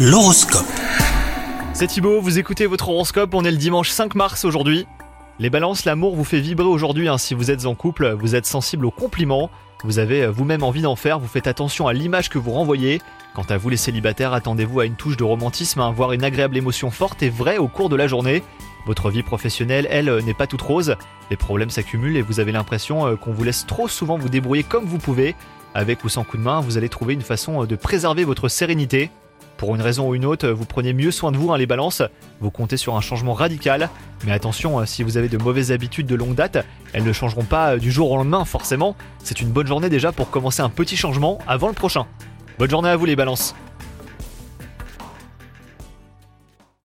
L'horoscope. C'est Thibaut, vous écoutez votre horoscope, on est le dimanche 5 mars aujourd'hui. Les balances, l'amour vous fait vibrer aujourd'hui, si vous êtes en couple, vous êtes sensible aux compliments, vous avez vous-même envie d'en faire, vous faites attention à l'image que vous renvoyez. Quant à vous les célibataires, attendez-vous à une touche de romantisme, voire une agréable émotion forte et vraie au cours de la journée. Votre vie professionnelle, elle, n'est pas toute rose, les problèmes s'accumulent et vous avez l'impression qu'on vous laisse trop souvent vous débrouiller comme vous pouvez. Avec ou sans coup de main, vous allez trouver une façon de préserver votre sérénité. Pour une raison ou une autre, vous prenez mieux soin de vous, les balances. Vous comptez sur un changement radical. Mais attention, si vous avez de mauvaises habitudes de longue date, elles ne changeront pas du jour au lendemain, forcément. C'est une bonne journée déjà pour commencer un petit changement avant le prochain. Bonne journée à vous, les balances.